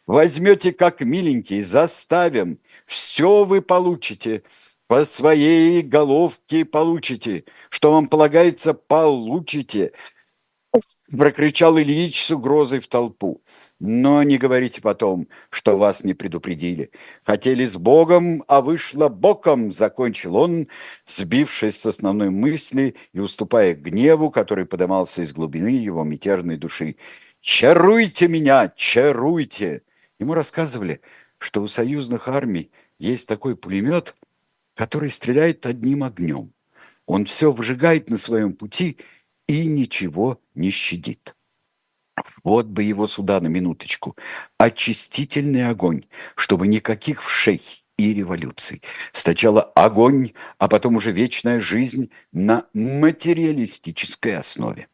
Возьмете как миленький, заставим. Все вы получите. По своей головке получите, что вам полагается, получите, прокричал Ильич с угрозой в толпу. Но не говорите потом, что вас не предупредили. Хотели с Богом, а вышло боком, закончил он, сбившись с основной мысли и уступая гневу, который подымался из глубины его мятежной души. Чаруйте меня, чаруйте! Ему рассказывали, что у союзных армий есть такой пулемет, который стреляет одним огнем. Он все выжигает на своем пути и ничего не щадит. Вот бы его сюда на минуточку. Очистительный огонь, чтобы никаких вшей и революций. Сначала огонь, а потом уже вечная жизнь на материалистической основе.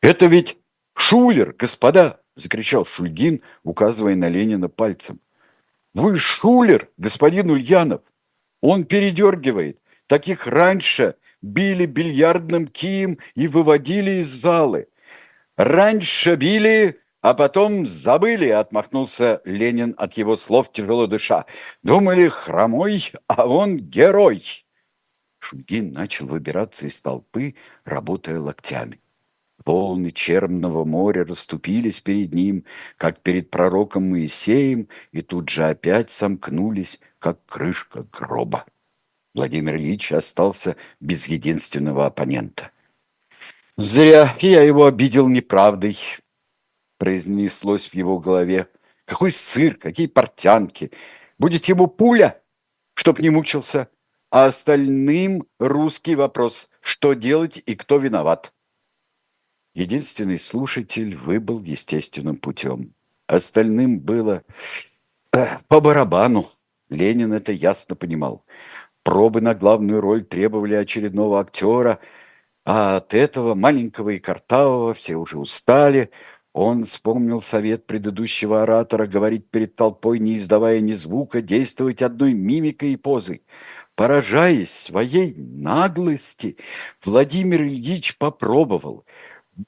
«Это ведь Шулер, господа!» – закричал Шульгин, указывая на Ленина пальцем. «Вы Шулер, господин Ульянов! Он передергивает. Таких раньше били бильярдным кием и выводили из залы. Раньше били, а потом забыли, отмахнулся Ленин от его слов, тяжело дыша. Думали, хромой, а он герой. Шульгин начал выбираться из толпы, работая локтями. Волны Черного моря расступились перед ним, как перед пророком Моисеем, и тут же опять сомкнулись, как крышка гроба. Владимир Ильич остался без единственного оппонента. «Зря я его обидел неправдой», – произнеслось в его голове. «Какой сыр, какие портянки! Будет ему пуля, чтоб не мучился, а остальным русский вопрос, что делать и кто виноват». Единственный слушатель выбыл естественным путем. Остальным было по барабану. Ленин это ясно понимал. Пробы на главную роль требовали очередного актера, а от этого маленького и картавого все уже устали. Он вспомнил совет предыдущего оратора говорить перед толпой, не издавая ни звука, действовать одной мимикой и позой. Поражаясь своей наглости, Владимир Ильич попробовал.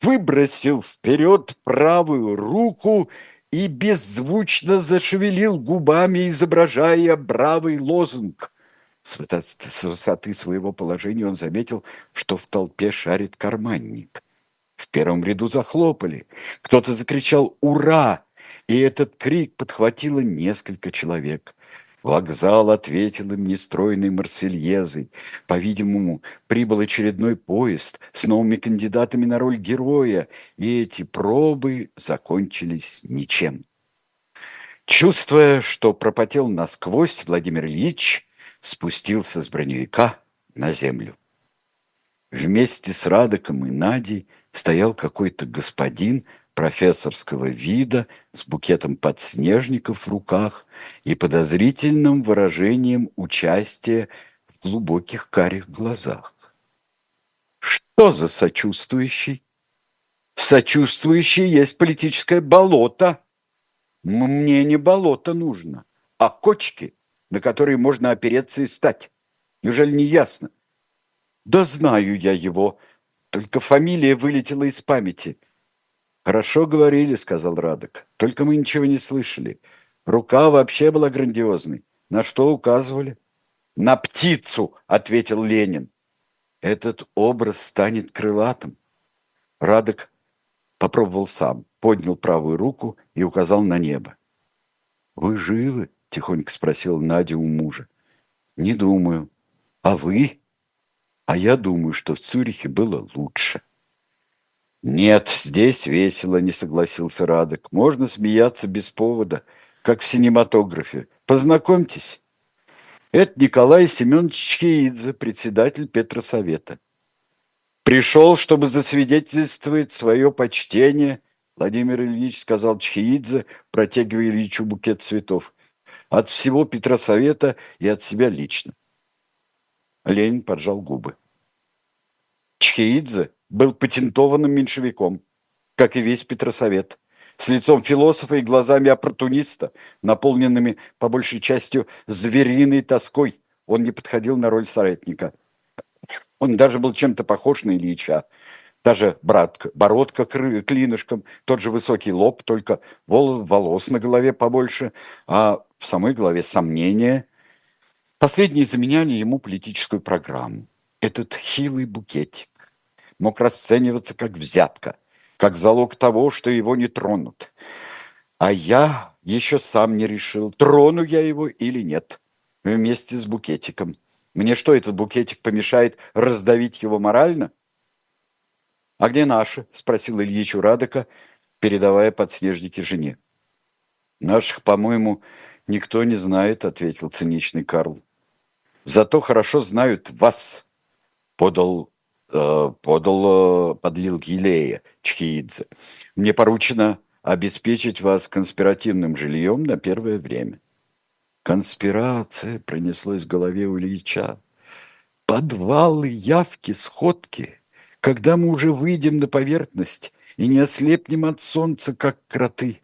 Выбросил вперед правую руку и беззвучно зашевелил губами, изображая бравый лозунг. С высоты своего положения он заметил, что в толпе шарит карманник. В первом ряду захлопали. Кто-то закричал «Ура!», и этот крик подхватило несколько человек. Вокзал ответил им нестройной Марсельезой. По-видимому, прибыл очередной поезд с новыми кандидатами на роль героя, и эти пробы закончились ничем. Чувствуя, что пропотел насквозь, Владимир Ильич спустился с броневика на землю. Вместе с Радеком и Надей стоял какой-то господин, профессорского вида, с букетом подснежников в руках и подозрительным выражением участия в глубоких карих глазах. Что за сочувствующий? Сочувствующий есть политическое болото. Мне не болото нужно, а кочки, на которые можно опереться и стать. Неужели не ясно? Да знаю я его, только фамилия вылетела из памяти. «Хорошо говорили», — сказал Радек. «Только мы ничего не слышали. Рука вообще была грандиозной. На что указывали?» «На птицу», — ответил Ленин. «Этот образ станет крылатым». Радек Попробовал сам, поднял правую руку и указал на небо. «Вы живы?» – тихонько спросила Надя у мужа. «Не думаю. А вы?» «А я думаю, что в Цюрихе было лучше». «Нет, здесь весело», – не согласился Радек. «Можно смеяться без повода, как в синематографе. Познакомьтесь. Это Николай Семенович Чхеидзе, председатель Петросовета. Пришел, чтобы засвидетельствовать свое почтение», – Владимир Ильич сказал Чхеидзе, протягивая Ильичу букет цветов, – «от всего Петросовета и от себя лично». Ленин поджал губы. Чхеидзе был патентованным меньшевиком, как и весь Петросовет, с лицом философа и глазами оппортуниста, наполненными по большей частью звериной тоской. Он не подходил на роль соратника. Он даже был чем-то похож на Ильича. Даже бородка клинышком, тот же высокий лоб, только волос на голове побольше, а в самой голове сомнения. Последние заменяли ему политическую программу. Этот хилый букетик мог расцениваться как взятка, как залог того, что его не тронут. А я еще сам не решил, трону я его или нет, вместе с букетиком. Мне что, этот букетик помешает раздавить его морально? «А где наши?» – спросил Ильич у Радека, передавая подснежники жене. «Наших, по-моему, никто не знает», – ответил циничный Карл. «Зато хорошо знают вас», – подлил елея Чхеидзе. «Мне поручено обеспечить вас конспиративным жильем на первое время». «Конспирация», – пронеслось в голове у Ильича. «Подвалы, явки, сходки. Когда мы уже выйдем на поверхность и не ослепнем от солнца, как кроты?»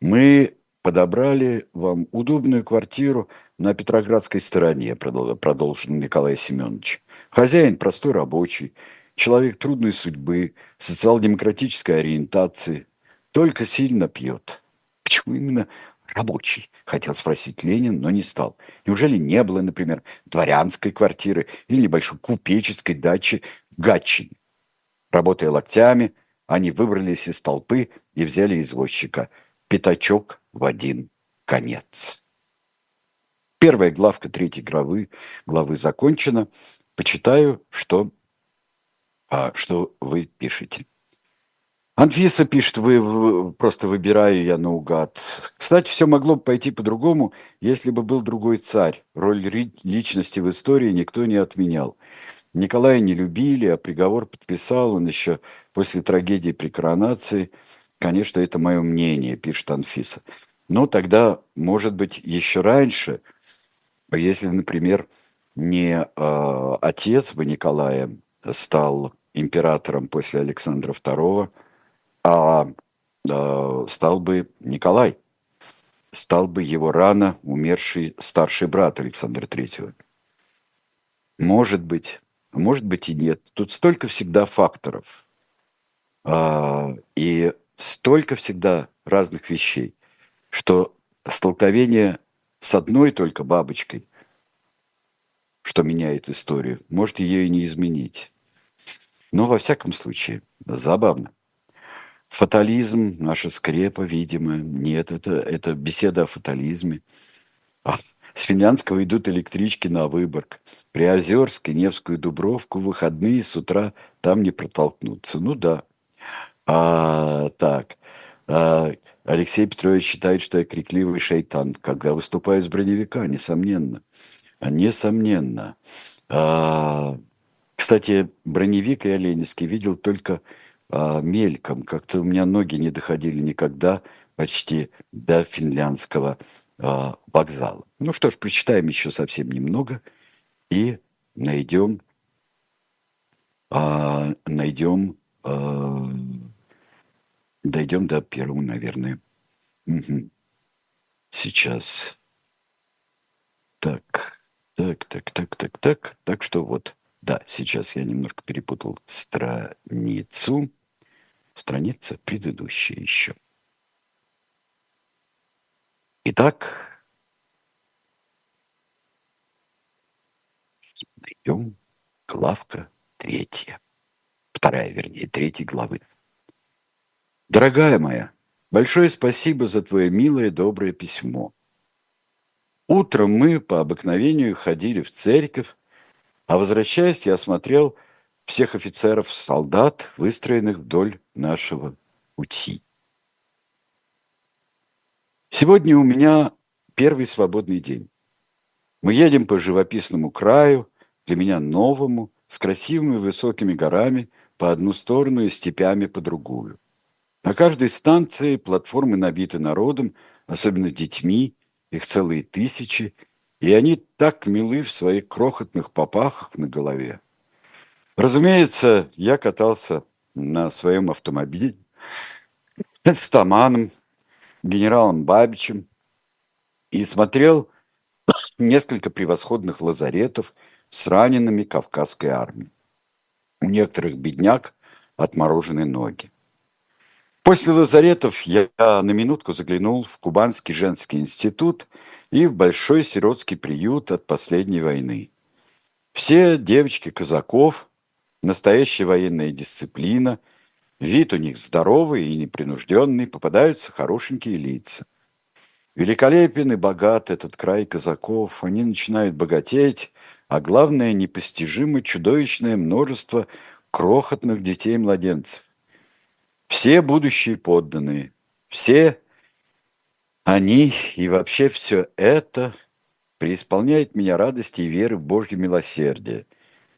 «Мы подобрали вам удобную квартиру на Петроградской стороне», – продолжил Николай Семенович. «Хозяин простой рабочий, человек трудной судьбы, социал-демократической ориентации, только сильно пьет». «Почему именно рабочий?» – хотел спросить Ленин, но не стал. Неужели не было, например, дворянской квартиры или небольшой купеческой дачи в Гатчине? Работая локтями, они выбрались из толпы и взяли извозчика. Пятачок в один конец. Первая главка третьей главы закончена. Почитаю, что вы пишете. Анфиса пишет, просто выбираю я наугад. Кстати, все могло бы пойти по-другому, если бы был другой царь. Роль личности в истории никто не отменял. Николая не любили, а приговор подписал он еще после трагедии при коронации. Конечно, это мое мнение, пишет Анфиса. Но тогда, может быть, еще раньше, если, например, не отец бы Николая стал императором после Александра II, а стал бы Николай, стал бы его рано умерший старший брат Александра III. Может быть и нет. Тут столько всегда факторов и столько всегда разных вещей, что столкновение с одной только бабочкой, что меняет историю, может ее и не изменить. Но во всяком случае, забавно. Фатализм, наша скрепа, видимо. Нет, это беседа о фатализме. С Финляндского идут электрички на Выборг. Приозерск и Невскую Дубровку. Выходные с утра там не протолкнуться. Ну да. Алексей Петрович считает, что я крикливый шайтан, когда выступаю с броневика, несомненно. Несомненно. Кстати, броневик я ленинский видел только мельком. Как-то у меня ноги не доходили никогда почти до Финляндского вокзала. Ну что ж, прочитаем еще совсем немного и дойдем до первого, наверное. Угу. Сейчас. Так. Так что вот, да, сейчас я немножко перепутал страницу. Страница предыдущая еще. Итак, найдем главка третья. Вторая, вернее, третьей главы. Дорогая моя, большое спасибо за твое милое доброе письмо. Утром мы по обыкновению ходили в церковь, а возвращаясь, я осмотрел всех офицеров-солдат, выстроенных вдоль нашего пути. Сегодня у меня первый свободный день. Мы едем по живописному краю, для меня новому, с красивыми высокими горами по одну сторону и степями по другую. На каждой станции платформы набиты народом, особенно детьми, их целые тысячи, и они так милы в своих крохотных попахах на голове. Разумеется, я катался на своем автомобиле с Таманом, генералом Бабичем и смотрел несколько превосходных лазаретов с ранеными Кавказской армией. У некоторых бедняк отморожены ноги. После лазаретов я на минутку заглянул в Кубанский женский институт и в большой сиротский приют от последней войны. Все девочки казаков, настоящая военная дисциплина, вид у них здоровый и непринужденный, попадаются хорошенькие лица. Великолепен и богат этот край казаков, они начинают богатеть, а главное, непостижимо чудовищное множество крохотных детей-младенцев. Все будущие подданные, все они и вообще все это преисполняет меня радости и веры в Божье милосердие.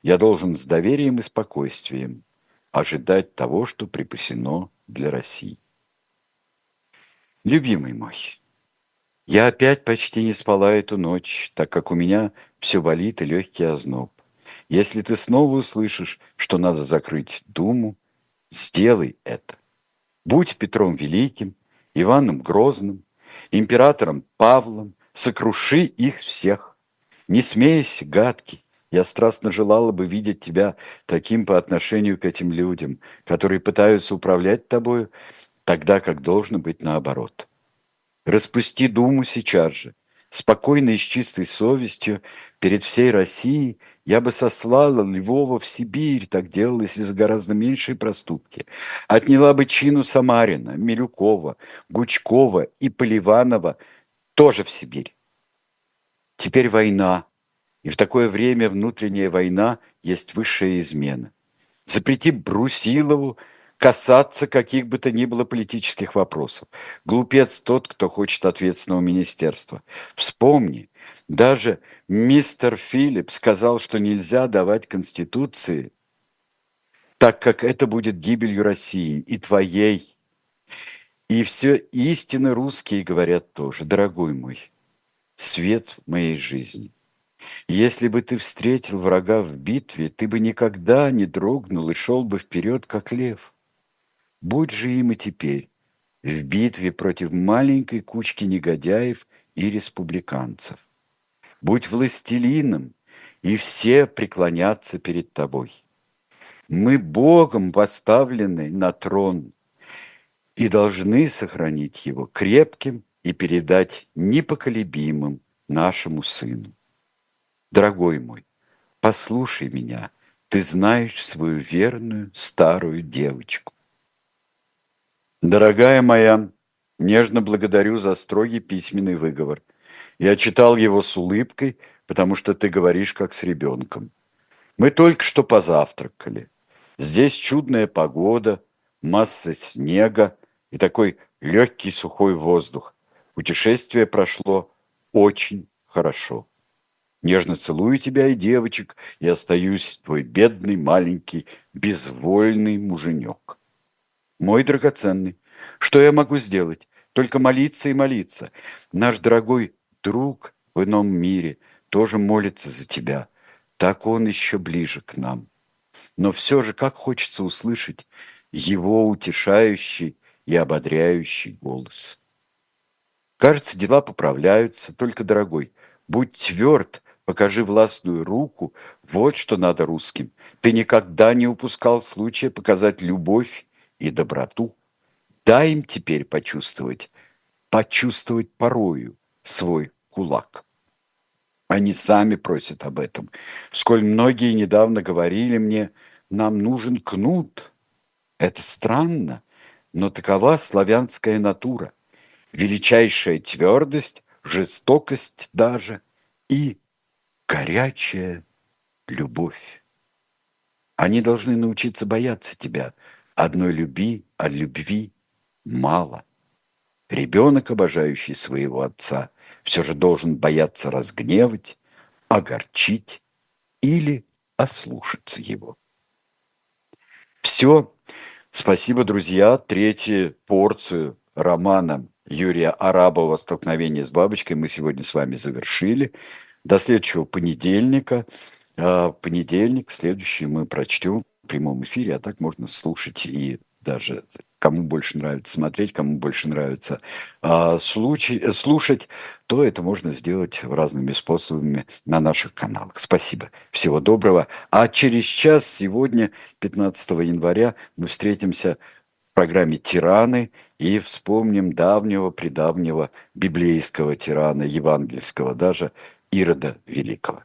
Я должен с доверием и спокойствием ожидать того, что припасено для России. Любимый мой, я опять почти не спала эту ночь, так как у меня все болит и легкий озноб. Если ты снова услышишь, что надо закрыть Думу, сделай это. Будь Петром Великим, Иваном Грозным, императором Павлом, сокруши их всех. Не смейся, гадкий, я страстно желала бы видеть тебя таким по отношению к этим людям, которые пытаются управлять тобою, тогда как должно быть наоборот. Распусти Думу сейчас же. Спокойно и с чистой совестью перед всей Россией я бы сослала Львова в Сибирь, так делалось из-за гораздо меньшей проступки. Отняла бы чину Самарина, Милюкова, Гучкова и Поливанова тоже в Сибирь. Теперь война, и в такое время внутренняя война есть высшая измена. Запрети Брусилову касаться каких бы то ни было политических вопросов. Глупец тот, кто хочет ответственного министерства. Вспомни, даже мистер Филипп сказал, что нельзя давать Конституции, так как это будет гибелью России и твоей. И все истинно русские говорят тоже. Дорогой мой, свет моей жизни. Если бы ты встретил врага в битве, ты бы никогда не дрогнул и шел бы вперед, как лев. Будь же им и теперь в битве против маленькой кучки негодяев и республиканцев. Будь властелином, и все преклонятся перед тобой. Мы Богом поставлены на трон и должны сохранить его крепким и передать непоколебимым нашему сыну. Дорогой мой, послушай меня, ты знаешь свою верную старую девочку. Дорогая моя, нежно благодарю за строгий письменный выговор. Я читал его с улыбкой, потому что ты говоришь как с ребенком. Мы только что позавтракали. Здесь чудная погода, масса снега и такой легкий сухой воздух. Путешествие прошло очень хорошо. Нежно целую тебя и девочек, и остаюсь твой бедный, маленький, безвольный муженек. Мой драгоценный, что я могу сделать? Только молиться и молиться. Наш дорогой друг в ином мире тоже молится за тебя. Так он еще ближе к нам. Но все же как хочется услышать его утешающий и ободряющий голос. Кажется, дела поправляются. Только, дорогой, будь тверд, покажи властную руку. Вот что надо русским. Ты никогда не упускал случая показать любовь и доброту. Дай им теперь почувствовать порою свой кулак. Они сами просят об этом. Сколь многие недавно говорили мне, нам нужен кнут. Это странно, но такова славянская натура, величайшая твердость, жестокость даже и горячая любовь. Они должны научиться бояться тебя. Одной люби, а любви мало. Ребенок, обожающий своего отца, все же должен бояться разгневать, огорчить или ослушаться его. Все. Спасибо, друзья. Третью порцию романа Юрия Арабова «Столкновение с бабочкой» мы сегодня с вами завершили. До следующего понедельника. Понедельник следующий мы прочтем в прямом эфире, а так можно слушать и даже кому больше нравится смотреть, кому больше нравится слушать, то это можно сделать разными способами на наших каналах. Спасибо. Всего доброго. А через час, сегодня, 15 января, мы встретимся в программе «Тираны» и вспомним давнего-предавнего библейского тирана, евангельского даже, Ирода Великого.